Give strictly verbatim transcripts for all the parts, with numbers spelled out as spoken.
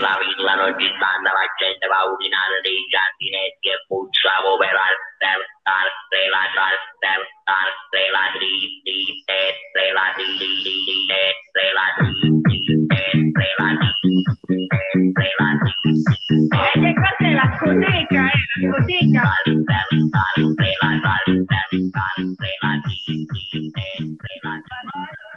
la villa non ci stanno la gente pautinata dei giardinetti e puzzavo per alzarsi la salzarsi la tristezza la tristezza la tristezza la tristezza la tristezza e che cos'è la scoteca è la scoteca salzarsi la salzarsi la tristezza la tristezza.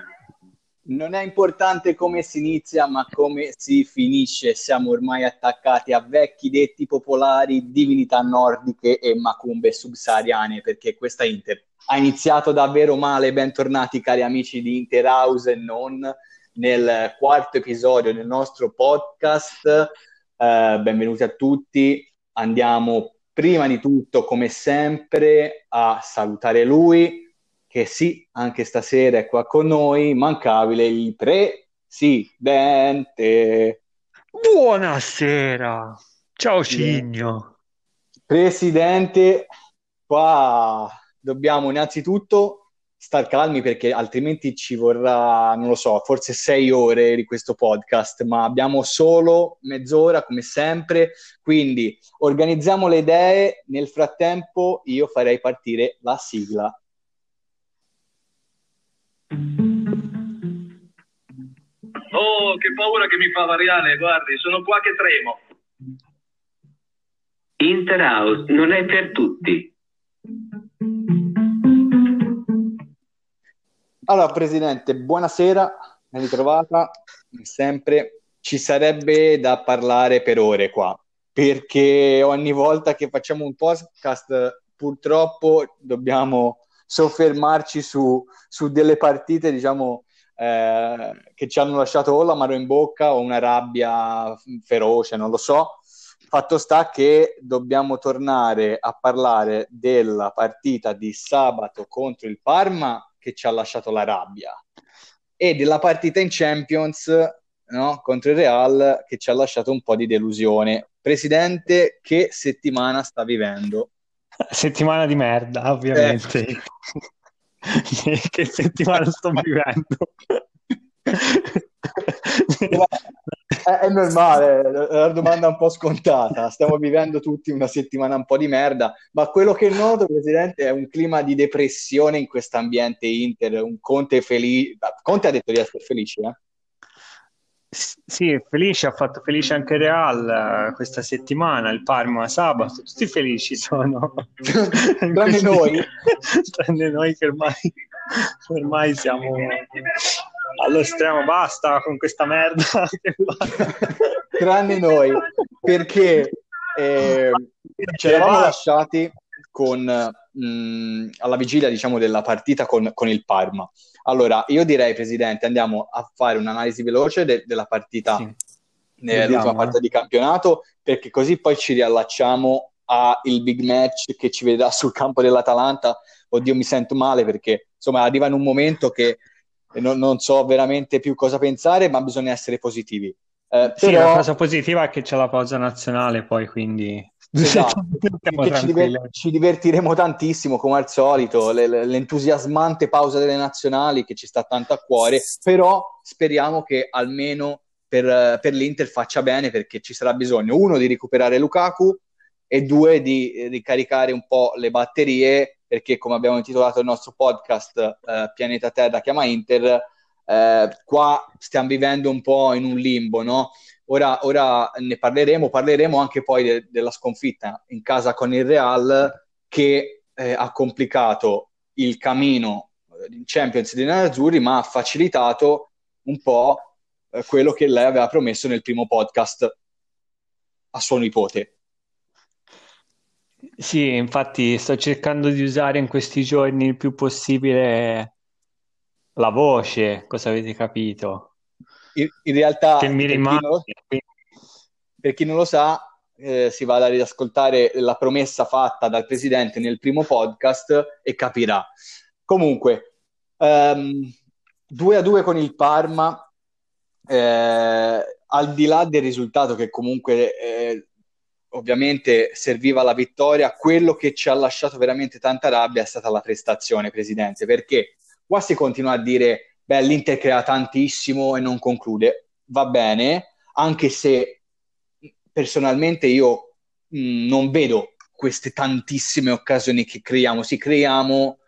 Non è importante come si inizia, ma come si finisce. Siamo ormai attaccati a vecchi detti popolari, divinità nordiche e macumbe subsahariane, perché questa Inter ha iniziato davvero male. Bentornati cari amici di Inter House e non, nel quarto episodio del nostro podcast. Eh, benvenuti a tutti. Andiamo prima di tutto, come sempre, a salutare lui, che sì, anche stasera è qua con noi, immancabile, il presidente. Buonasera, ciao Cigno. Presidente, qua dobbiamo innanzitutto star calmi, perché altrimenti ci vorrà, non lo so, forse sei ore di questo podcast, ma abbiamo solo mezz'ora come sempre, quindi organizziamo le idee. Nel frattempo io farei partire la sigla. Oh, che paura che mi fa Mariale, guardi, sono qua che tremo. Inter House non è per tutti. Allora, Presidente, buonasera, ben ritrovata, come sempre. Ci sarebbe da parlare per ore qua, perché ogni volta che facciamo un podcast purtroppo dobbiamo soffermarci su, su delle partite, diciamo, eh, che ci hanno lasciato o l'amaro in bocca o una rabbia feroce, non lo so. Fatto sta che dobbiamo tornare a parlare della partita di sabato contro il Parma, che ci ha lasciato la rabbia, e della partita in Champions, no, contro il Real, che ci ha lasciato un po' di delusione. Presidente, che settimana sta vivendo? Settimana di merda, ovviamente. Eh. Che settimana sto vivendo? È normale, è una domanda un po' scontata. Stiamo vivendo tutti una settimana un po' di merda, ma quello che noto, Presidente, è un clima di depressione in quest'ambiente Inter. Un Conte felice. Conte ha detto di essere felice, eh? Sì, è felice, ha fatto felice anche Real questa settimana, il Parma sabato, tutti felici sono. Tranne noi. Tranne noi che ormai, ormai siamo allo stremo, basta con questa merda. Tranne noi, perché eh, ci eravamo lasciati con, mh, alla vigilia, diciamo, della partita con, con il Parma. Allora, io direi, Presidente, andiamo a fare un'analisi veloce de- della partita, sì, nell'ultima parte di campionato, perché così poi ci riallacciamo al big match che ci vedrà sul campo dell'Atalanta. Oddio, mi sento male, perché insomma arriva in un momento che non, non so veramente più cosa pensare, ma bisogna essere positivi. Eh, sì, però... la cosa positiva è che c'è la pausa nazionale poi, quindi... Esatto, ci, diver- ci divertiremo tantissimo come al solito, le, le, l'entusiasmante pausa delle nazionali che ci sta tanto a cuore, però speriamo che almeno per, per l'Inter faccia bene, perché ci sarà bisogno, uno, di recuperare Lukaku e due, di ricaricare un po' le batterie, perché come abbiamo intitolato il nostro podcast, eh, Pianeta Terra chiama Inter, eh, qua stiamo vivendo un po' in un limbo, no? Ora, ora ne parleremo, parleremo anche poi de- della sconfitta in casa con il Real, che eh, ha complicato il cammino in Champions dei nerazzurri, ma ha facilitato un po' eh, quello che lei aveva promesso nel primo podcast a suo nipote. Sì, infatti sto cercando di usare in questi giorni il più possibile la voce, cosa avete capito? In realtà, che mi rimane, per, chi non lo, per chi non lo sa, eh, si va ad riascoltare la promessa fatta dal Presidente nel primo podcast e capirà. Comunque, um, due a due con il Parma, eh, al di là del risultato, che comunque eh, ovviamente serviva la vittoria, quello che ci ha lasciato veramente tanta rabbia è stata la prestazione, Presidente, perché qua si continua a dire: beh, l'Inter crea tantissimo e non conclude. Va bene, anche se personalmente io mh, non vedo queste tantissime occasioni che creiamo. Sì, creiamo,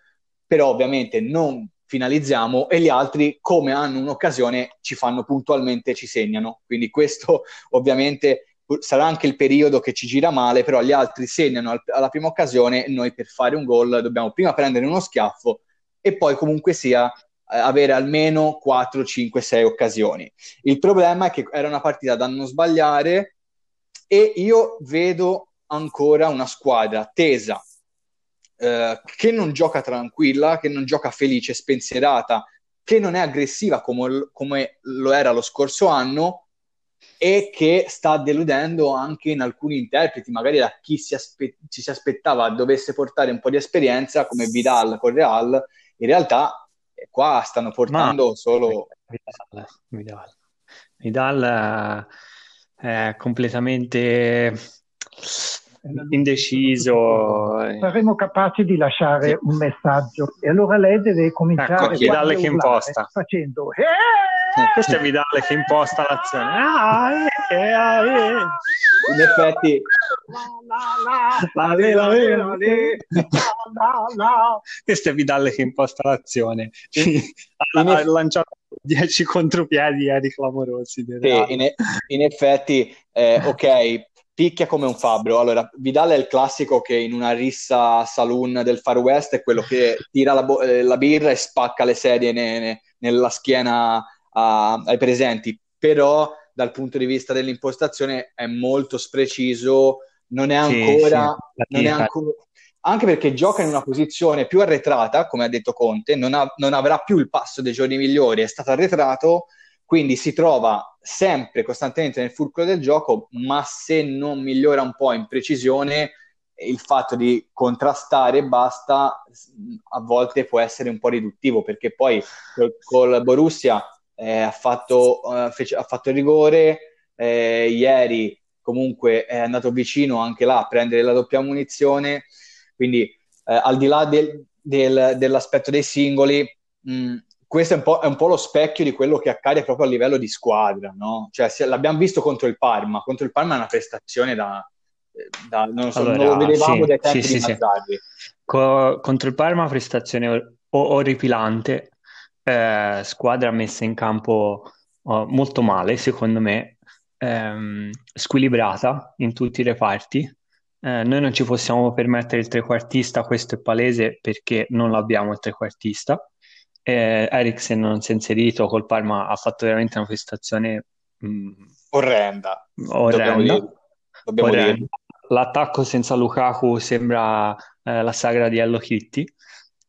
però ovviamente non finalizziamo, e gli altri, come hanno un'occasione, ci fanno puntualmente, ci segnano. Quindi questo ovviamente sarà anche il periodo che ci gira male, però gli altri segnano al, alla prima occasione, e noi per fare un gol dobbiamo prima prendere uno schiaffo e poi comunque sia avere almeno quattro, cinque, sei occasioni. Il problema è che era una partita da non sbagliare, e io vedo ancora una squadra tesa, eh, che non gioca tranquilla, che non gioca felice, spensierata, che non è aggressiva come, come lo era lo scorso anno, e che sta deludendo anche in alcuni interpreti, magari da chi si aspe- ci si aspettava dovesse portare un po' di esperienza, come Vidal con Real. In realtà qua stanno portando Ma, solo Vidal, Vidal. Vidal è completamente indeciso. Saremo capaci di lasciare sì. un messaggio, e allora lei deve cominciare, ecco, Vidal che urlare, imposta facendo eh, questo è Vidal che imposta l'azione. Ah, eh, eh, eh. In effetti questo è Vidal che imposta l'azione. ha, ha lanciato dieci contropiedi eh, clamorosi. Sì, in, e- in effetti eh, ok, picchia come un fabbro. Allora, Vidal è il classico che in una rissa saloon del Far West è quello che tira la, bo- la birra e spacca le sedie ne- ne- nella schiena a- ai presenti. Però dal punto di vista dell'impostazione è molto spreciso, non è ancora, sì, sì. Non è ancora... anche perché gioca in una posizione più arretrata, come ha detto Conte, non, ha, non avrà più il passo dei giorni migliori, è stato arretrato, quindi si trova sempre costantemente nel fulcro del gioco, ma se non migliora un po' in precisione, il fatto di contrastare e basta a volte può essere un po' riduttivo, perché poi col Borussia Eh, ha, fatto, eh, fece, ha fatto rigore eh, ieri, comunque è andato vicino anche là a prendere la doppia munizione, quindi eh, al di là del, del, dell'aspetto dei singoli, mh, questo è un, po', è un po' lo specchio di quello che accade proprio a livello di squadra, no? Cioè se, l'abbiamo visto contro il Parma contro il Parma è una prestazione da, da non so, allora, non lo vedevamo sì, dai tempi sì, di sì, Mazzarri sì. Co- contro il Parma prestazione or- orripilante. Eh, squadra messa in campo oh, molto male, secondo me, ehm, squilibrata in tutti i reparti. Eh, noi non ci possiamo permettere il trequartista, questo è palese, perché non l'abbiamo il trequartista. Eh, Eriksen non si è inserito, col Parma ha fatto veramente una prestazione mh, orrenda. Orrenda. Dobbiamo Dobbiamo orrenda. L'attacco senza Lukaku sembra eh, la sagra di Hello Kitty.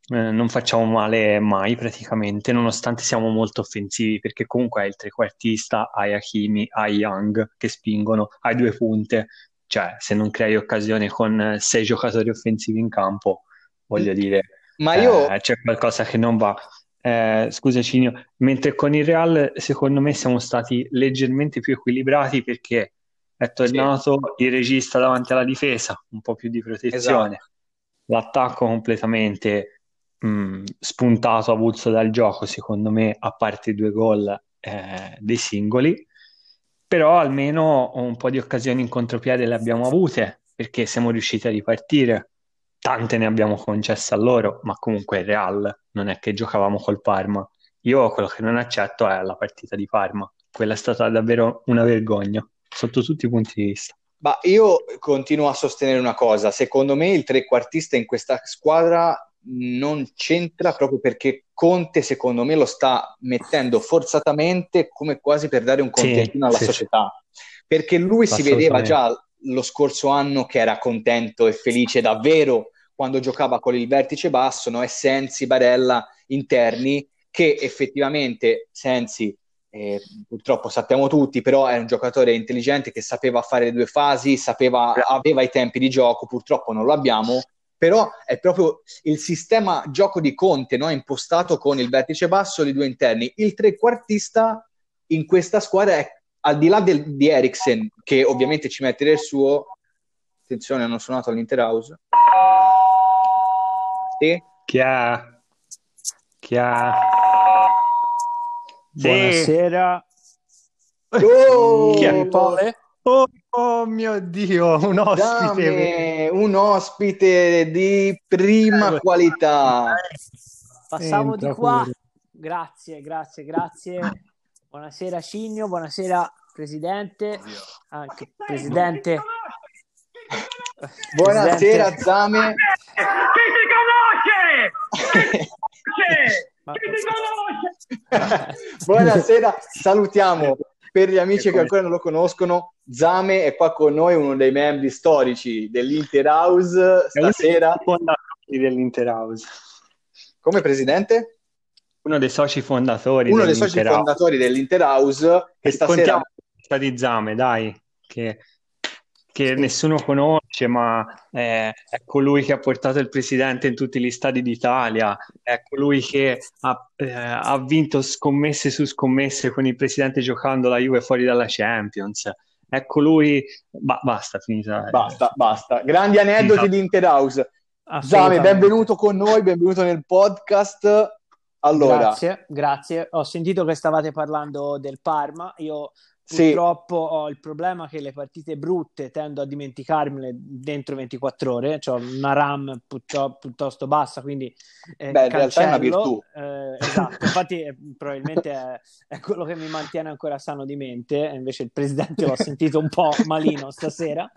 Eh, non facciamo male mai praticamente, nonostante siamo molto offensivi, perché comunque hai il trequartista, hai Hakimi, hai Young che spingono, hai due punte, cioè se non crei occasione con sei giocatori offensivi in campo, voglio dire, ma io... eh, c'è qualcosa che non va. Eh, scusa Cinio, mentre con il Real secondo me siamo stati leggermente più equilibrati, perché è tornato sì. il regista davanti alla difesa, un po' più di protezione, esatto. L'attacco completamente Mm, spuntato, avulso dal gioco, secondo me, a parte i due gol eh, dei singoli, però almeno un po' di occasioni in contropiede le abbiamo avute, perché siamo riusciti a ripartire, tante ne abbiamo concesse a loro, ma comunque il Real non è che giocavamo col Parma. Io quello che non accetto è la partita di Parma, quella è stata davvero una vergogna sotto tutti i punti di vista. Ma io continuo a sostenere una cosa, secondo me il trequartista in questa squadra non c'entra, proprio perché Conte secondo me lo sta mettendo forzatamente, come quasi per dare un contentino sì, alla sì, società, perché lui si vedeva già lo scorso anno che era contento e felice davvero quando giocava con il vertice basso, no? E Sensi, Barella interni, che effettivamente Sensi eh, purtroppo sappiamo tutti, però è un giocatore intelligente che sapeva fare le due fasi, sapeva, aveva i tempi di gioco, purtroppo non lo abbiamo. Però è proprio il sistema gioco di Conte, no? Impostato con il vertice basso e i due interni. Il trequartista in questa squadra è, al di là del, di Eriksen, che ovviamente ci mette del suo... Attenzione, hanno suonato all'Inter House. Sì? Chi è? Chi è? Buonasera. Oh! Chi è? Oh, oh mio Dio, un ospite. Dame, un ospite di prima qualità. Passavo Entra di qua. Pure. Grazie, grazie, grazie. Buonasera Cigno, buonasera Presidente. Anche Presidente. Buonasera Presidente. Zame. Chi ti conosce? Chi ti conosce? Ma... Chi ti conosce? Buonasera, salutiamo per gli amici che ancora non lo conoscono. Zame è qua con noi, uno dei membri storici dell'Inter House stasera. Dell'Inter House. Come presidente? Uno dei soci fondatori. Uno dei soci fondatori dell'Inter House che stasera di Zame, dai, che che nessuno conosce, ma eh, è colui che ha portato il presidente in tutti gli stadi d'Italia, è colui che ha, eh, ha vinto scommesse su scommesse con il presidente giocando la Juve fuori dalla Champions, è colui... Ba- basta, finita. Eh. Basta, basta. Grandi aneddoti finita. Di Inter House. Zame, benvenuto con noi, benvenuto nel podcast. Allora. Grazie, grazie. Ho sentito che stavate parlando del Parma, io... Purtroppo sì. Ho il problema che le partite brutte tendo a dimenticarmele dentro ventiquattro ore, cioè una RAM piuttosto, piuttosto bassa, quindi eh, beh, in realtà è una virtù. Eh, esatto, infatti eh, probabilmente è, è quello che mi mantiene ancora sano di mente, invece il presidente l'ho sentito un po' malino stasera,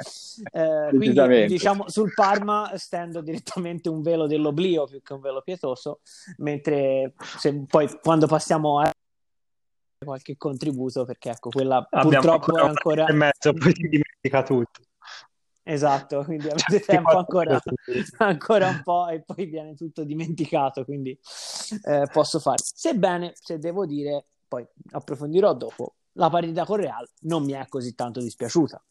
eh, quindi diciamo sul Parma stendo direttamente un velo dell'oblio più che un velo pietoso, mentre se, poi quando passiamo a qualche contributo, perché ecco quella abbiamo purtroppo ancora è ancora e mezzo, poi si dimentica tutto. Esatto, quindi avete tempo ancora ancora un po' e poi viene tutto dimenticato, quindi eh, posso fare, sebbene se devo dire poi approfondirò dopo, la partita con Real non mi è così tanto dispiaciuta.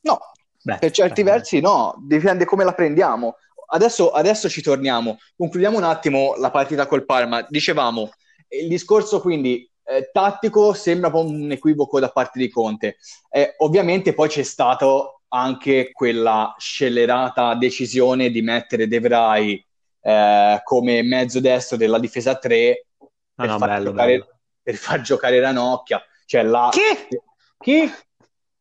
No, beh, per certi beh, versi no, dipende come la prendiamo. Adesso, adesso ci torniamo, concludiamo un attimo la partita col Parma. Dicevamo il discorso, quindi tattico sembra un equivoco da parte di Conte, eh, ovviamente poi c'è stato anche quella scellerata decisione di mettere De Vrij eh, come mezzo destro della difesa tre per, ah, no, far, bello, giocare, bello. Per far giocare Ranocchia, cioè là, che? Che?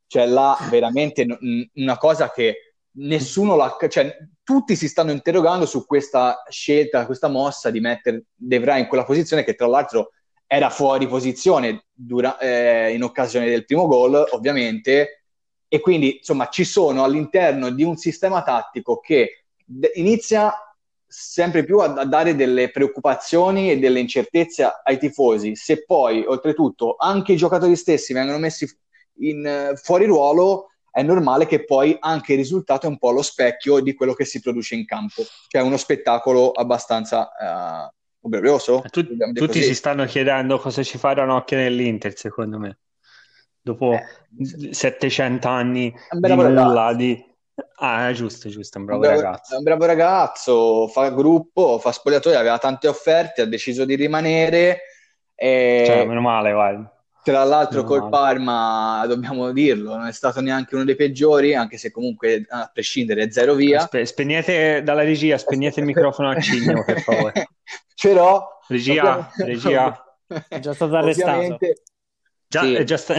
Cioè là veramente n- una cosa che nessuno la, cioè, tutti si stanno interrogando su questa scelta, questa mossa di mettere De Vrij in quella posizione che tra l'altro era fuori posizione dura, eh, in occasione del primo gol, ovviamente, e quindi insomma ci sono all'interno di un sistema tattico che d- inizia sempre più a-, a dare delle preoccupazioni e delle incertezze ai tifosi. Se poi oltretutto anche i giocatori stessi vengono messi in, uh, fuori ruolo, è normale che poi anche il risultato è un po' lo specchio di quello che si produce in campo, cioè uno spettacolo abbastanza... Uh, Tut- tutti così. Si stanno chiedendo cosa ci fa Ranocchia nell'Inter, secondo me, dopo eh, settecento anni di nulla di... ah giusto giusto un bravo, un bravo ragazzo un bravo ragazzo fa gruppo, fa spogliatoio, aveva tante offerte, ha deciso di rimanere e... cioè, meno male, guarda. Tra l'altro meno col male. Parma dobbiamo dirlo, non è stato neanche uno dei peggiori, anche se comunque a prescindere è zero via. Spe- spegnete dalla regia, spegnete il microfono a Cigno per favore. Però regia, regia è già stato arrestato, già, sì. È già sta...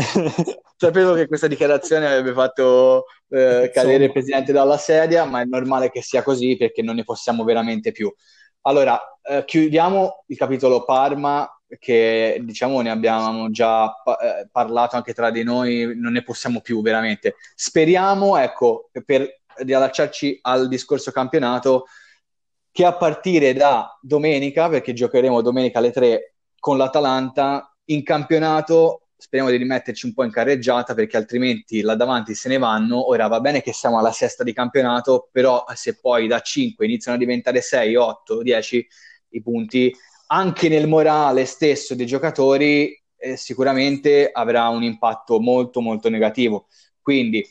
sapevo che questa dichiarazione avrebbe fatto eh, cadere il presidente dalla sedia, ma è normale che sia così perché non ne possiamo veramente più. Allora eh, chiudiamo il capitolo Parma, che diciamo ne abbiamo già pa- eh, parlato anche tra di noi, non ne possiamo più veramente. Speriamo, ecco, per riallacciarci al discorso campionato, che a partire da domenica, perché giocheremo domenica alle tre con l'Atalanta, in campionato speriamo di rimetterci un po' in carreggiata, perché altrimenti là davanti se ne vanno. Ora va bene che siamo alla sesta di campionato, però se poi da cinque iniziano a diventare sei, otto, dieci i punti, anche nel morale stesso dei giocatori eh, sicuramente avrà un impatto molto molto negativo. Quindi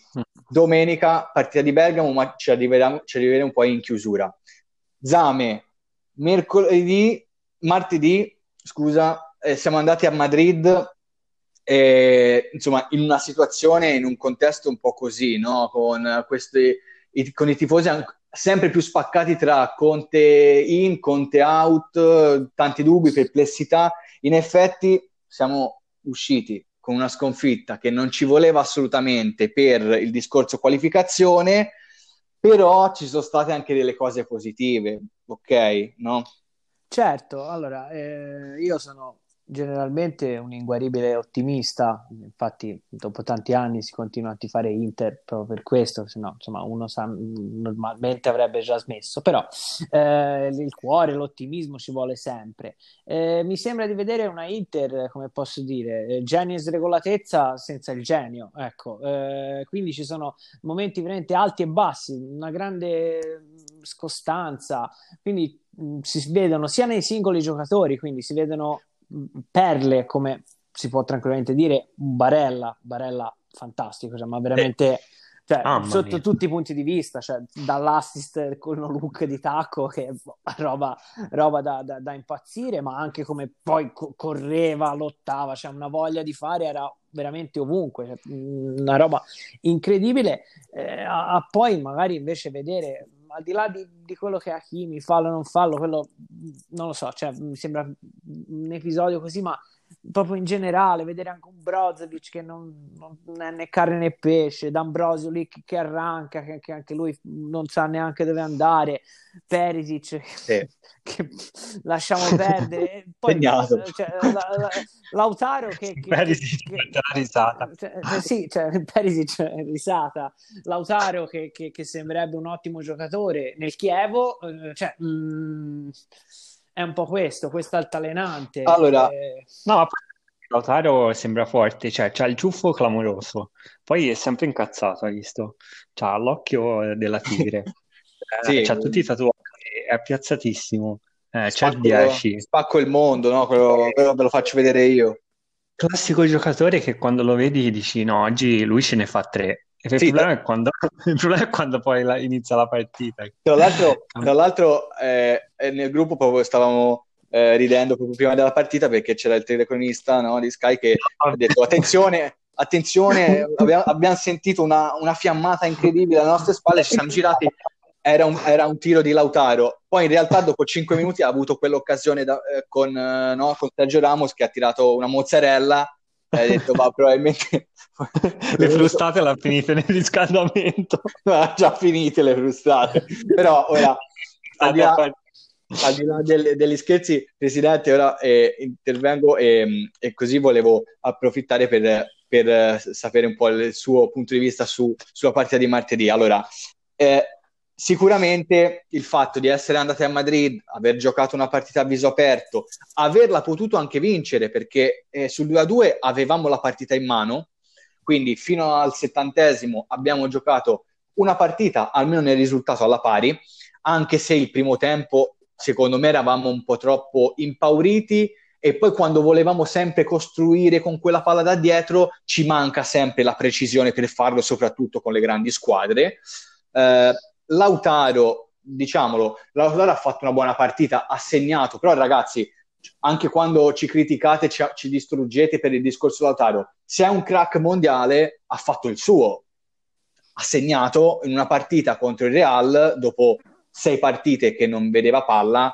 domenica partita di Bergamo, ma ci arriveremo, ci arriveremo poi in chiusura. Zame, mercoledì, martedì, scusa, eh, siamo andati a Madrid, eh, insomma, in una situazione, in un contesto un po' così, no? Con questi, i, con i tifosi an- sempre più spaccati tra Conte in, Conte out, tanti dubbi, perplessità. In effetti siamo usciti con una sconfitta che non ci voleva assolutamente per il discorso qualificazione, però ci sono state anche delle cose positive, ok? No? Certo, allora, eh, io sono generalmente un inguaribile ottimista, infatti dopo tanti anni si continua a tifare Inter proprio per questo, se no insomma uno sa, normalmente avrebbe già smesso, però eh, il cuore, l'ottimismo ci vuole sempre. Eh, mi sembra di vedere una Inter, come posso dire, genio e sregolatezza senza il genio, ecco, eh, quindi ci sono momenti veramente alti e bassi, una grande scostanza, quindi mh, si vedono sia nei singoli giocatori, quindi si vedono perle, come si può tranquillamente dire, un Barella, Barella fantastico, cioè, ma veramente cioè, ah, sotto mia. tutti i punti di vista, cioè, dall'assist con un look di tacco che è roba, roba da, da, da impazzire, ma anche come poi co- correva, lottava, cioè una voglia di fare era veramente ovunque, cioè, una roba incredibile, eh, a, a poi magari invece vedere, al di là di, di quello che Hakimi fallo o non fallo, quello non lo so, cioè, mi sembra un episodio così, ma proprio in generale vedere anche un Brozovic che non, non è né carne né pesce, D'Ambrosio lì che arranca, che, che anche lui non sa neanche dove andare, Perisic sì. che lasciamo perdere, poi cioè, la, la, Lautaro che, che, Perisic che, che risata. Cioè, cioè, sì, cioè, Perisic risata, Lautaro che, che, che sembrerebbe un ottimo giocatore nel Chievo, cioè mh, è un po' questo, questo altalenante. Allora, eh... no, Lautaro sembra forte, cioè c'ha il ciuffo clamoroso, poi è sempre incazzato, hai visto? C'ha l'occhio della tigre, sì, eh, c'ha tutti i tatuaggi, è piazzatissimo, eh, spacco, c'ha il dieci. Spacco il mondo, no? Quello, quello ve lo faccio vedere io. Classico giocatore che quando lo vedi dici no, oggi lui ce ne fa tre. Il, sì, problema è quando, il problema è quando poi la, inizia la partita. Tra l'altro, tra l'altro eh, nel gruppo proprio stavamo eh, ridendo proprio prima della partita, perché c'era il telecronista, no, di Sky che ha detto attenzione, attenzione, abbiamo, abbiamo sentito una, una fiammata incredibile alle nostre spalle, ci siamo girati, era un, era un tiro di Lautaro. Poi in realtà dopo cinque minuti ha avuto quell'occasione da, eh, con, eh, no, con Sergio Ramos che ha tirato una mozzarella. Hai detto, ma probabilmente le frustate l'ha finite nel riscaldamento. No, già finite le frustate. Però ora, al di là, al di là del, degli scherzi, Presidente, ora eh, intervengo e, e così volevo approfittare per, per sapere un po' il suo punto di vista su, sulla partita di martedì. Allora, eh, sicuramente il fatto di essere andati a Madrid, aver giocato una partita a viso aperto, averla potuto anche vincere, perché eh, sul due a due avevamo la partita in mano, quindi fino al settantesimo abbiamo giocato una partita, almeno nel risultato, alla pari, anche se il primo tempo secondo me eravamo un po' troppo impauriti, e poi quando volevamo sempre costruire con quella palla da dietro ci manca sempre la precisione per farlo, soprattutto con le grandi squadre. eh, Lautaro, diciamolo, Lautaro ha fatto una buona partita, ha segnato, però ragazzi, anche quando ci criticate, ci, ci distruggete per il discorso Lautaro, se è un crack mondiale, ha fatto il suo, ha segnato in una partita contro il Real, dopo sei partite che non vedeva palla,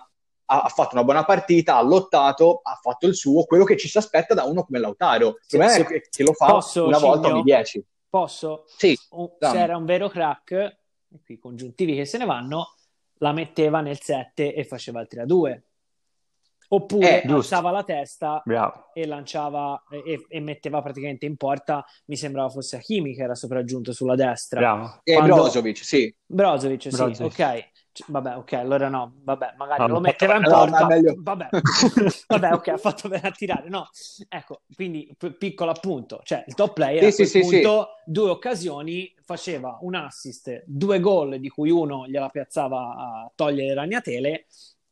ha, ha fatto una buona partita, ha lottato, ha fatto il suo, quello che ci si aspetta da uno come Lautaro, sì, me sì. È che lo fa Posso, una volta ogni dieci. Posso? Sì. O, se era un vero crack, qui congiuntivi che se ne vanno, la metteva nel sette e faceva il tre a due, oppure eh, alzava la testa Bravo. e lanciava e, e metteva praticamente in porta, mi sembrava fosse Hakimi che era sopraggiunto sulla destra. Bravo. Quando... e Brozovic, sì. Brozovic, Brozovic. Sì, ok. C- vabbè, ok, allora no, vabbè, magari no, lo metteva in porta, no, vabbè, vabbè, ok, ha fatto bene a tirare, no, ecco, quindi p- piccolo appunto, cioè il top player sì, a sì, punto, sì. Due occasioni, faceva un assist, due gol di cui uno gliela piazzava a togliere le ragnatele,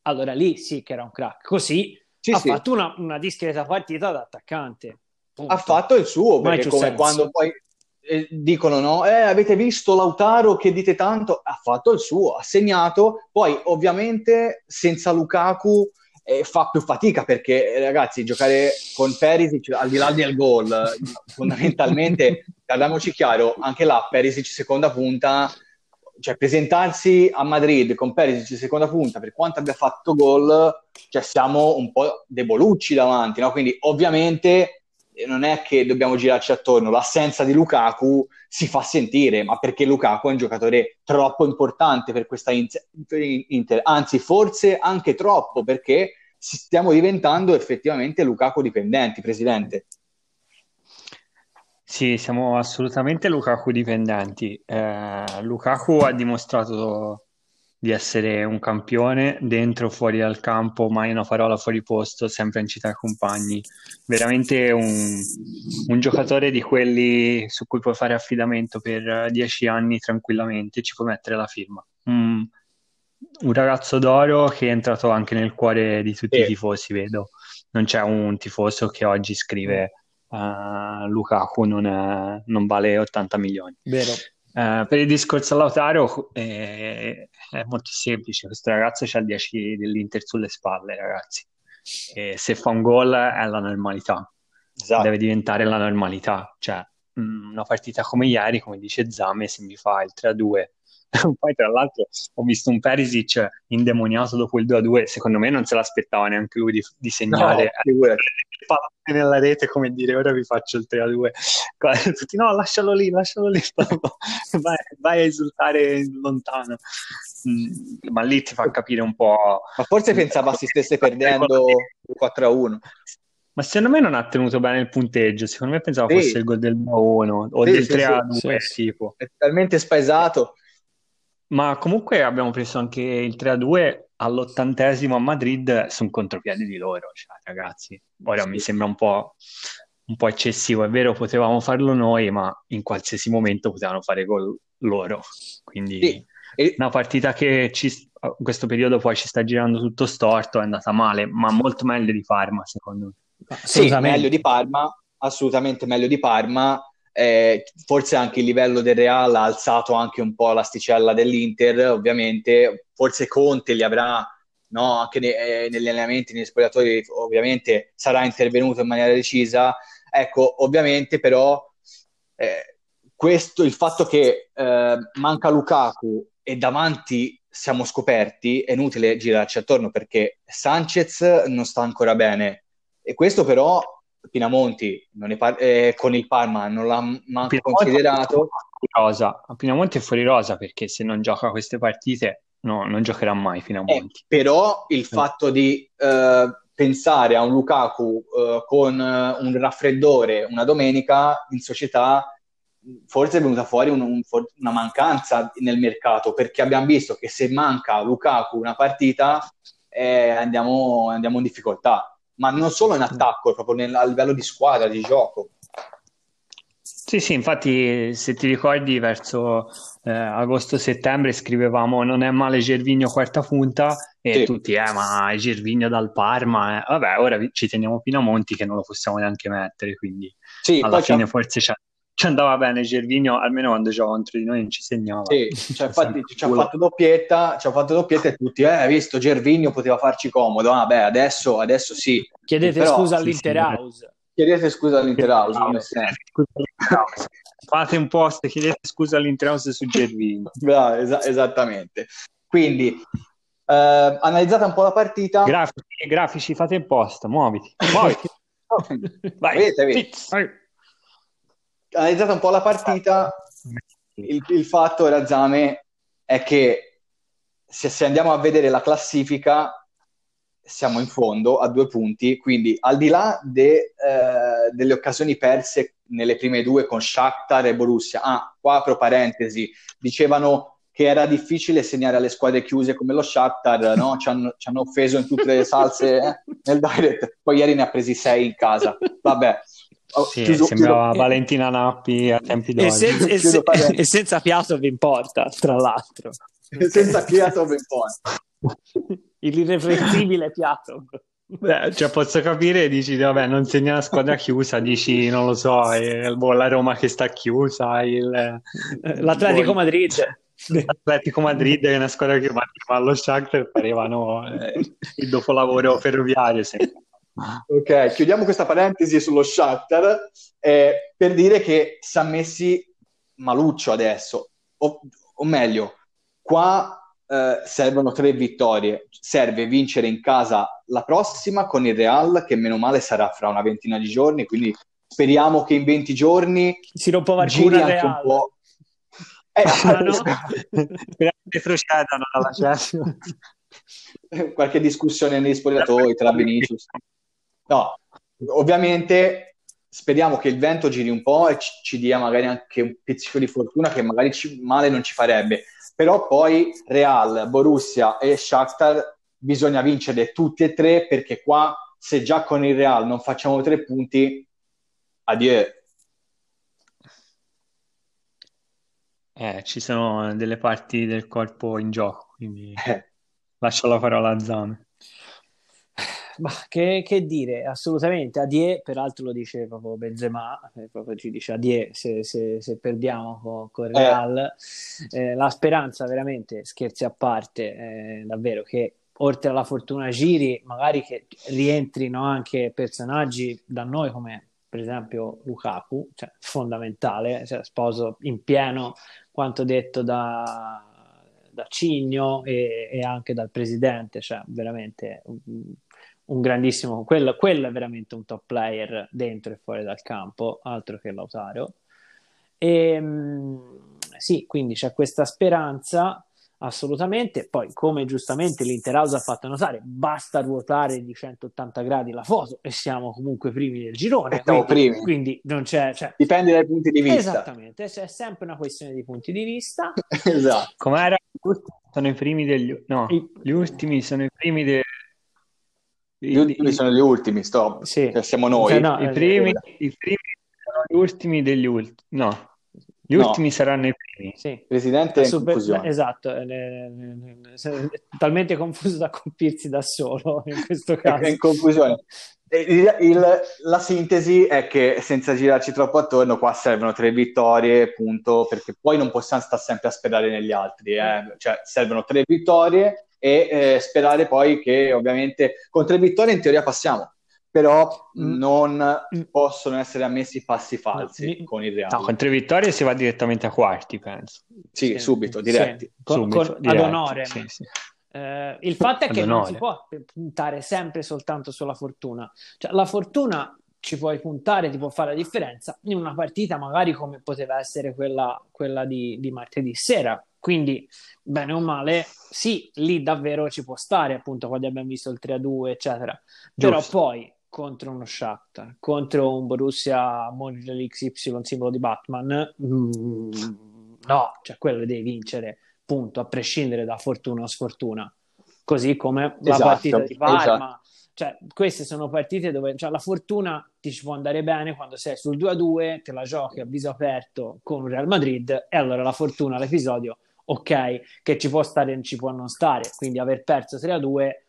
allora lì sì che era un crack, così sì, ha sì. fatto una, una discreta partita da attaccante. Punto. Ha fatto il suo, perché come senso. Quando poi... dicono no, eh, avete visto Lautaro che dite tanto, ha fatto il suo, ha segnato, poi ovviamente senza Lukaku eh, fa più fatica, perché ragazzi giocare con Perisic al di là del gol fondamentalmente, parliamoci chiaro, anche là Perisic seconda punta, cioè presentarsi a Madrid con Perisic seconda punta per quanto abbia fatto gol, cioè siamo un po' debolucci davanti, no? Quindi ovviamente non è che dobbiamo girarci attorno, l'assenza di Lukaku si fa sentire, ma perché Lukaku è un giocatore troppo importante per questa Inter, anzi forse anche troppo, perché stiamo diventando effettivamente Lukaku dipendenti, Presidente. Sì, siamo assolutamente Lukaku dipendenti. eh, Lukaku ha dimostrato di essere un campione dentro, fuori dal campo, mai una parola fuori posto, sempre in città compagni. Veramente un, un giocatore di quelli su cui puoi fare affidamento per dieci anni tranquillamente, ci puoi mettere la firma. Mm, un ragazzo d'oro che è entrato anche nel cuore di tutti eh. i tifosi, vedo. Non c'è un tifoso che oggi scrive uh, Lukaku non, è, non vale ottanta milioni. Vero. Uh, per il discorso a Lautaro eh, è molto semplice, questo ragazzo c'ha il dieci dell'Inter sulle spalle, ragazzi, e se fa un gol è la normalità, esatto. Deve diventare la normalità, cioè una partita come ieri, come dice Zame, se mi fa il tre a due poi tra l'altro ho visto un Perisic indemoniato dopo il due a due, secondo me non se l'aspettava neanche lui di, di segnare, no, eh, nella rete, come dire ora vi faccio il tre a due, tutti no lascialo lì, lascialo lì vai, vai a esultare lontano, ma lì ti fa capire un po', ma forse pensava si stesse perdendo quattro a uno, ma secondo me non ha tenuto bene il punteggio, secondo me pensava sì. fosse il gol del uno a uno o sì, del tre a due, sì, sì. Tipo. È talmente spaesato, ma comunque abbiamo preso anche il tre a due all'ottantesimo a Madrid su un contropiede di loro, cioè, ragazzi, ora sì. mi sembra un po', un po' eccessivo, è vero, potevamo farlo noi, ma in qualsiasi momento potevano fare gol loro, quindi sì. e... una partita che ci, in questo periodo poi ci sta girando tutto storto, è andata male, ma molto meglio di Parma, secondo me. Sì, meglio di Parma, assolutamente meglio di Parma. Eh, forse anche il livello del Real ha alzato anche un po' l'asticella dell'Inter, ovviamente forse Conte li avrà, no? Anche ne, eh, negli allenamenti, negli spogliatori ovviamente sarà intervenuto in maniera decisa, ecco, ovviamente però eh, questo, il fatto che eh, manca Lukaku e davanti siamo scoperti, è inutile girarci attorno perché Sanchez non sta ancora bene, e questo però Pinamonti non è par- eh, con il Parma non l'ha manco considerato. Rosa. Pinamonti è fuori rosa perché se non gioca queste partite no, non giocherà mai Pinamonti. Eh, però il fatto di eh, pensare a un Lukaku eh, con un raffreddore una domenica in società, forse è venuta fuori un, un, una mancanza nel mercato, perché abbiamo visto che se manca Lukaku una partita eh, andiamo, andiamo in difficoltà. Ma non solo in attacco, proprio nel, a livello di squadra, di gioco. Sì, sì, infatti se ti ricordi verso eh, agosto-settembre scrivevamo non è male Gervinho quarta punta e sì. tutti, eh ma è Gervinho dal Parma, eh. Vabbè ora ci teniamo Pinamonti che non lo possiamo neanche mettere, quindi sì, alla fine c'è... forse c'è... ci andava bene Gervinho, almeno quando giocava contro di noi non ci segnava. Sì, cioè, infatti ci ha fatto doppietta, ci ha fatto doppietta e tutti, eh, hai visto Gervinho poteva farci comodo, ah beh, adesso, adesso sì. Chiedete però, scusa sì, all'Inter House. Chiedete scusa all'Inter House. Fate un post e chiedete scusa all'Inter House su Gervinho. Bravo, es- esattamente. Quindi... Eh, analizzata un po' la partita. Grafici, grafici fate in post, muoviti. muoviti. Vai. Vedete, vedete. Vai. Analizzata un po' la partita, il, il fatto, Razzame, è che se, se andiamo a vedere la classifica siamo in fondo a due punti, quindi al di là de, eh, delle occasioni perse nelle prime due con Shakhtar e Borussia, ah, qua apro parentesi, dicevano che era difficile segnare alle squadre chiuse come lo Shakhtar, no? Ci hanno, ci hanno offeso in tutte le salse eh, nel direct, poi ieri ne ha presi sei in casa, vabbè. Oh, sì, chiuso, sembrava chiuso. Valentina Nappi a tempi d'oggi e, senza, e, se, e senza Piatov in porta, tra l'altro e senza Piatov in porta l'irreflettibile Piatov. Beh, cioè posso capire, dici vabbè non segna la squadra chiusa, dici non lo so il, boh, la Roma che sta chiusa, il, l'Atletico boh, Madrid l'Atletico Madrid è una squadra che ma lo Shakhtar parevano eh, il dopolavoro ferroviario sempre. Ok, chiudiamo questa parentesi sullo Shakhtar eh, per dire che si è messi maluccio adesso, o, o meglio, qua eh, servono tre vittorie, serve vincere in casa la prossima con il Real, che meno male sarà fra una ventina di giorni, quindi Speriamo che in venti giorni si rompa la giri anche Real. Un po'. Eh, ah, no? Qualche discussione nei spogliatoi tra Vinicius. No, ovviamente speriamo che il vento giri un po' e ci, ci dia magari anche un pizzico di fortuna che magari ci, male non ci farebbe. Però poi Real, Borussia e Shakhtar bisogna vincere tutti e tre, perché qua se già con il Real non facciamo tre punti, addio. Eh, ci sono delle parti del corpo in gioco, quindi eh. lascio la parola a Zame. Ma che, che dire, assolutamente, adie, peraltro lo dice proprio Benzema, proprio ci dice adie se, se, se perdiamo con, con il Real. Eh. Eh, la speranza veramente, scherzi a parte, eh, davvero, che oltre alla fortuna giri, magari che rientrino anche personaggi da noi come per esempio Lukaku, cioè fondamentale, cioè, sposo in pieno quanto detto da... da Cigno e, e anche dal presidente, cioè veramente un, un grandissimo, quello, quello è veramente un top player dentro e fuori dal campo, altro che Lautaro. E sì, quindi c'è questa speranza assolutamente. Poi, come giustamente l'Inter House ha fatto notare, basta ruotare di centottanta gradi la foto e siamo comunque primi del girone, quindi, primi. quindi non c'è, cioè... dipende dai punti di vista, esattamente, c'è sempre una questione di punti di vista. Esatto, come era, sono i primi degli no I... gli ultimi sono i primi dei gli ultimi I... sono gli ultimi stop sì. Cioè, siamo noi, cioè, no, i primi i primi sono gli ultimi degli ultimi no Gli no. ultimi saranno i primi. Sì. Presidente, super... esatto, talmente confuso da colpirsi da solo in questo caso. È in confusione. Il, il, la sintesi è che, senza girarci troppo attorno, qua servono tre vittorie, punto, perché poi non possiamo stare sempre a sperare negli altri. Eh. Cioè, servono tre vittorie e eh, sperare poi che, ovviamente, con tre vittorie in teoria passiamo. Però non mm. possono essere ammessi passi falsi mm. con il Real. No, con tre vittorie si va direttamente a quarti, penso. Sì, sì. subito, diretti. Sì. Con, subito, con, diretti. Ad onore. Sì, sì. Eh, il fatto è che non si può puntare sempre soltanto sulla fortuna. Cioè, la fortuna ci puoi puntare, ti può fare la differenza in una partita magari come poteva essere quella, quella di, di martedì sera. Quindi, bene o male, sì, lì davvero ci può stare, appunto, quando abbiamo visto il tre a due, eccetera. Giusto. Però poi... contro uno Shakhtar, contro un Borussia Mönchengladbach X Y, simbolo di Batman, mm, no, cioè quello devi vincere, punto, a prescindere da fortuna o sfortuna, così come la esatto, partita di Parma, esatto. Cioè queste sono partite dove, cioè, la fortuna ti ci può andare bene quando sei sul due a due, te la giochi a viso aperto con Real Madrid, e allora la fortuna, l'episodio, ok, che ci può stare e ci può non stare, quindi aver perso tre a due,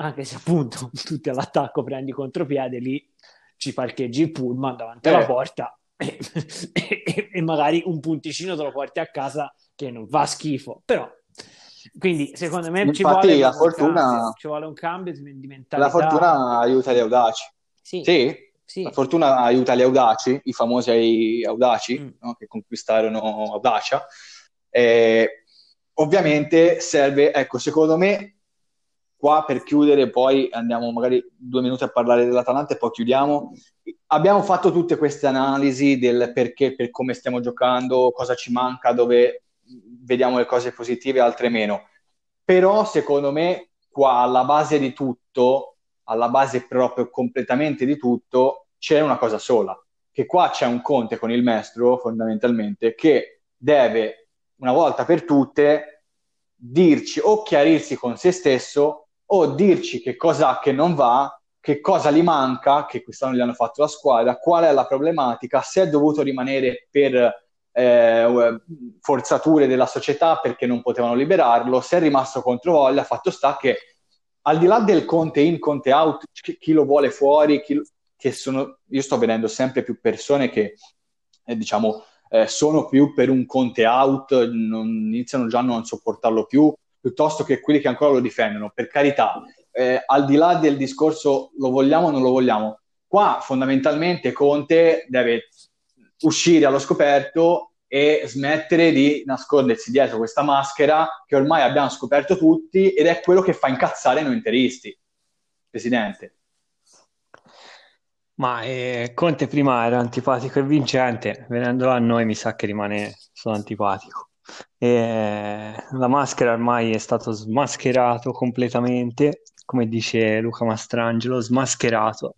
anche se appunto tutti all'attacco, prendi contropiede, lì ci parcheggi il pullman davanti eh. alla porta e, e, e magari un punticino te lo porti a casa che non va schifo, però quindi secondo me ci vuole, la fortuna, cambio, ci vuole un cambio di mentalità. La fortuna aiuta gli audaci. Sì, sì. Sì. La fortuna aiuta gli audaci, i famosi audaci mm. no? che conquistarono audacia. Eh, ovviamente serve, ecco, secondo me qua per chiudere, poi andiamo magari due minuti a parlare dell'Atalanta e poi chiudiamo. Abbiamo fatto tutte queste analisi del perché, per come stiamo giocando, cosa ci manca, dove vediamo le cose positive, altre meno. Però secondo me qua alla base di tutto, alla base proprio completamente di tutto, c'è una cosa sola. Che qua c'è un Conte con il maestro, fondamentalmente, che deve una volta per tutte dirci o chiarirsi con se stesso, o dirci che cosa che non va, che cosa gli manca, che quest'anno gli hanno fatto la squadra, qual è la problematica, se è dovuto rimanere per eh, forzature della società perché non potevano liberarlo, se è rimasto controvoglia. Fatto sta che, al di là del Conte in, Conte out, chi lo vuole fuori, chi lo... che sono, io sto vedendo sempre più persone che eh, diciamo eh, sono più per un Conte out, non, iniziano già a non sopportarlo più, piuttosto che quelli che ancora lo difendono. Per carità, eh, al di là del discorso lo vogliamo o non lo vogliamo, qua fondamentalmente Conte deve uscire allo scoperto e smettere di nascondersi dietro questa maschera che ormai abbiamo scoperto tutti, ed è quello che fa incazzare noi interisti. Presidente. Ma eh, Conte prima era antipatico e vincente, venendo a noi mi sa che rimane solo antipatico. E la maschera ormai è stato smascherato completamente, come dice Luca Mastrangelo, smascherato.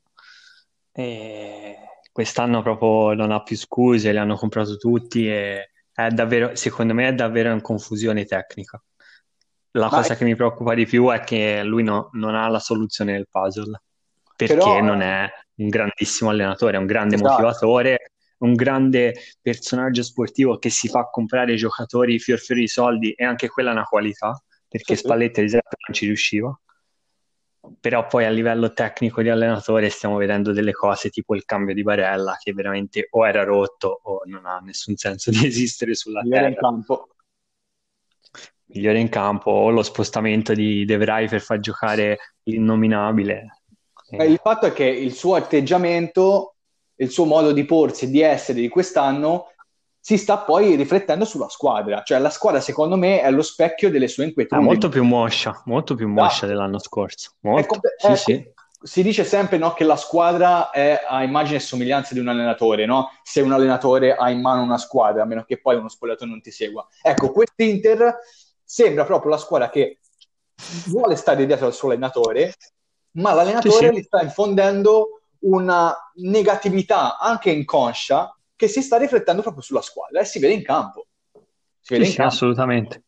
E quest'anno proprio non ha più scuse, le hanno comprato tutti e è davvero, secondo me è davvero in confusione tecnica. La Ma cosa è... che mi preoccupa di più è che lui no, non ha la soluzione del puzzle, perché Però... non è un grandissimo allenatore, è un grande esatto. motivatore, un grande personaggio sportivo che si fa comprare giocatori fior fior di soldi, e anche quella è una qualità, perché sì, Spalletti ad esempio non ci riusciva. Però poi a livello tecnico di allenatore stiamo vedendo delle cose tipo il cambio di Barella, che veramente o era rotto o non ha nessun senso di esistere sulla migliore terra. In campo. Migliore in campo, o lo spostamento di De Vrij per far giocare l'innominabile. Eh, il fatto è che il suo atteggiamento, il suo modo di porsi e di essere di quest'anno si sta poi riflettendo sulla squadra, cioè la squadra secondo me è lo specchio delle sue inquietudini. È molto più moscia, molto più moscia ah. dell'anno scorso. Molto. Com- sì, è, sì. Si dice sempre no, che la squadra è a immagine e somiglianza di un allenatore, no? Se un allenatore ha in mano una squadra, a meno che poi uno spogliatore non ti segua. Ecco, quest'Inter sembra proprio la squadra che vuole stare dietro al suo allenatore, ma l'allenatore sì, sì. gli sta infondendo una negatività anche inconscia che si sta riflettendo proprio sulla squadra e si vede in campo. Si vede sì, in sì, campo. Assolutamente.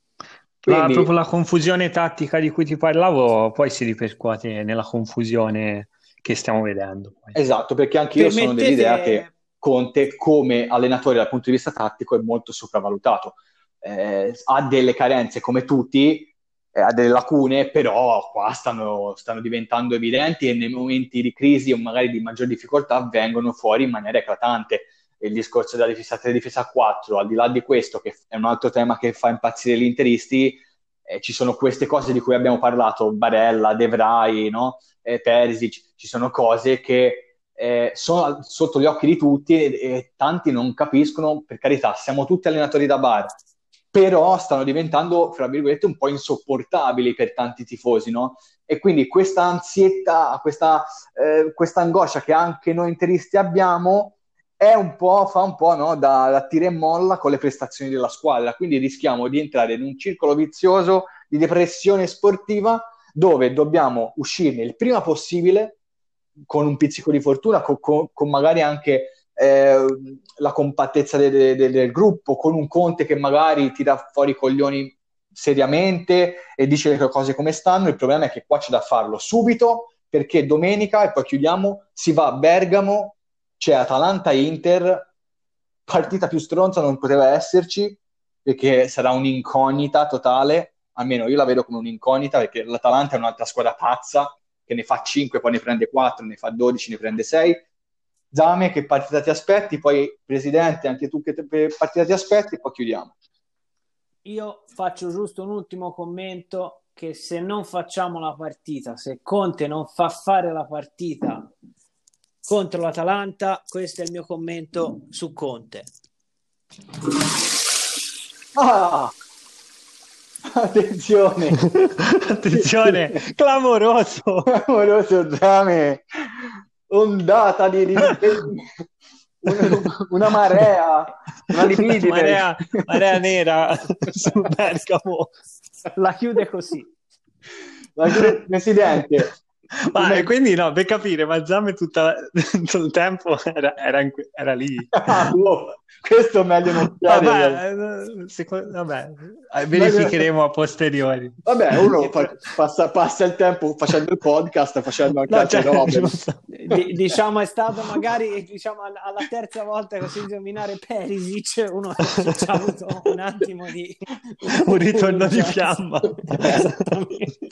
Quindi... la, proprio la confusione tattica di cui ti parlavo poi si ripercuote nella confusione che stiamo vedendo. Poi. Esatto, perché anche io Permettete... sono dell'idea che Conte come allenatore dal punto di vista tattico è molto sopravvalutato. Eh, ha delle carenze come tutti, ha delle lacune, però qua stanno, stanno diventando evidenti e nei momenti di crisi o magari di maggior difficoltà vengono fuori in maniera eclatante. Il discorso della difesa tre, difesa quattro, al di là di questo, che è un altro tema che fa impazzire gli interisti, eh, ci sono queste cose di cui abbiamo parlato, Barella, De Vrij, no? eh, Perisic, ci sono cose che eh, sono sotto gli occhi di tutti e, e tanti non capiscono, per carità, siamo tutti allenatori da bar, però stanno diventando, fra virgolette, un po' insopportabili per tanti tifosi, no? E quindi questa ansietà, questa eh, questa angoscia che anche noi interisti abbiamo, è un po', fa un po' no? da, da tira e molla con le prestazioni della squadra, quindi rischiamo di entrare in un circolo vizioso di depressione sportiva dove dobbiamo uscirne il prima possibile, con un pizzico di fortuna, con, con, con magari anche... Eh, la compattezza de- de- de- del gruppo, con un Conte che magari tira fuori i coglioni seriamente e dice le cose come stanno. Il problema è che qua c'è da farlo subito, perché domenica, e poi chiudiamo, si va a Bergamo, c'è Atalanta-Inter, partita più stronza non poteva esserci, perché sarà un'incognita totale, almeno io la vedo come un'incognita, perché l'Atalanta è un'altra squadra pazza che ne fa cinque, poi ne prende quattro, ne fa dodici, ne prende sei. Zame, che partita ti aspetti? Poi Presidente, anche tu che partita ti aspetti? Poi chiudiamo. Io faccio giusto un ultimo commento, che se non facciamo la partita, se Conte non fa fare la partita contro l'Atalanta, questo è il mio commento su Conte. Ah! Attenzione! Attenzione! Clamoroso! Clamoroso Zame! Ondata di, di una, una marea, una libidine. Marea, marea nera su Bergamo. La chiude così. La chiude, Presidente. Ma una... quindi no, per capire, ma Zame tutta, tutto il tempo era, era, in, era lì. Ah, wow. Questo è meglio non vabbè, secondo, vabbè, verificheremo meglio... a posteriori. Vabbè, uno fa, passa, passa il tempo facendo il podcast, facendo anche no, altre cioè, robe. D- diciamo è stato magari diciamo alla terza volta che si nominare Perisic, uno ha avuto un attimo di... un ritorno di fiamma. Esattamente.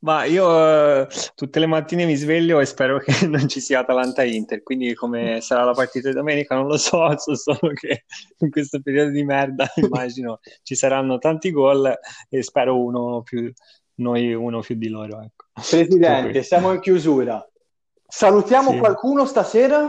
Ma io uh, tutte le mattine mi sveglio e spero che non ci sia Atalanta-Inter, quindi come sarà la partita di domenica non lo so, so solo che in questo periodo di merda immagino ci saranno tanti gol e spero uno più noi, uno più di loro, ecco. Presidente, siamo in chiusura, salutiamo sì. qualcuno stasera?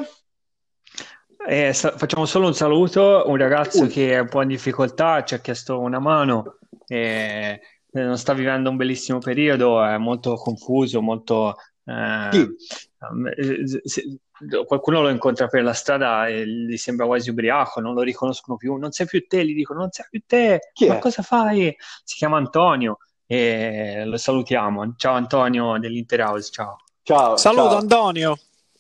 Eh, sa- facciamo solo un saluto, un ragazzo uh. che è un po' in difficoltà, ci ha chiesto una mano e... non sta vivendo un bellissimo periodo, è molto confuso, molto Eh, sì. se, qualcuno lo incontra per la strada e gli sembra quasi ubriaco, non lo riconoscono più, non sei più te, gli dicono non sei più te, Chi ma è? Cosa fai? Si chiama Antonio e lo salutiamo. Ciao Antonio dell'Inter House, ciao. Ciao, saluto ciao. Antonio.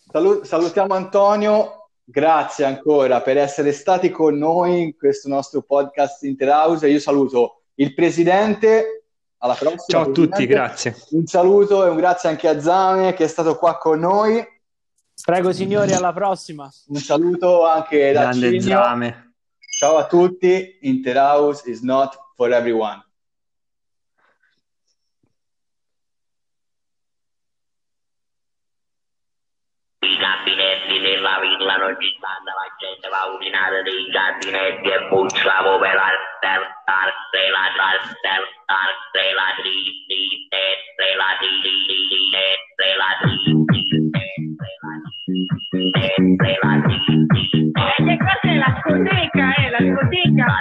Salu- salutiamo Antonio, grazie ancora per essere stati con noi in questo nostro podcast Inter House. Io saluto il presidente. Alla prossima. Ciao a presidente. Tutti, grazie. Un saluto e un grazie anche a Zame che è stato qua con noi. Prego signori, alla prossima. Un saluto anche da Grande Cigno. Zame. Ciao a tutti. Inter House is not for everyone. I gabinetti della villa non ci stanno, la gente va a urinare dei gabinetti e puzzavo per alterarsi la trasterarsi la tristezza, la tristezza, la tristezza, la tristezza, la tristezza. E questa è la scoteca, è la scoteca.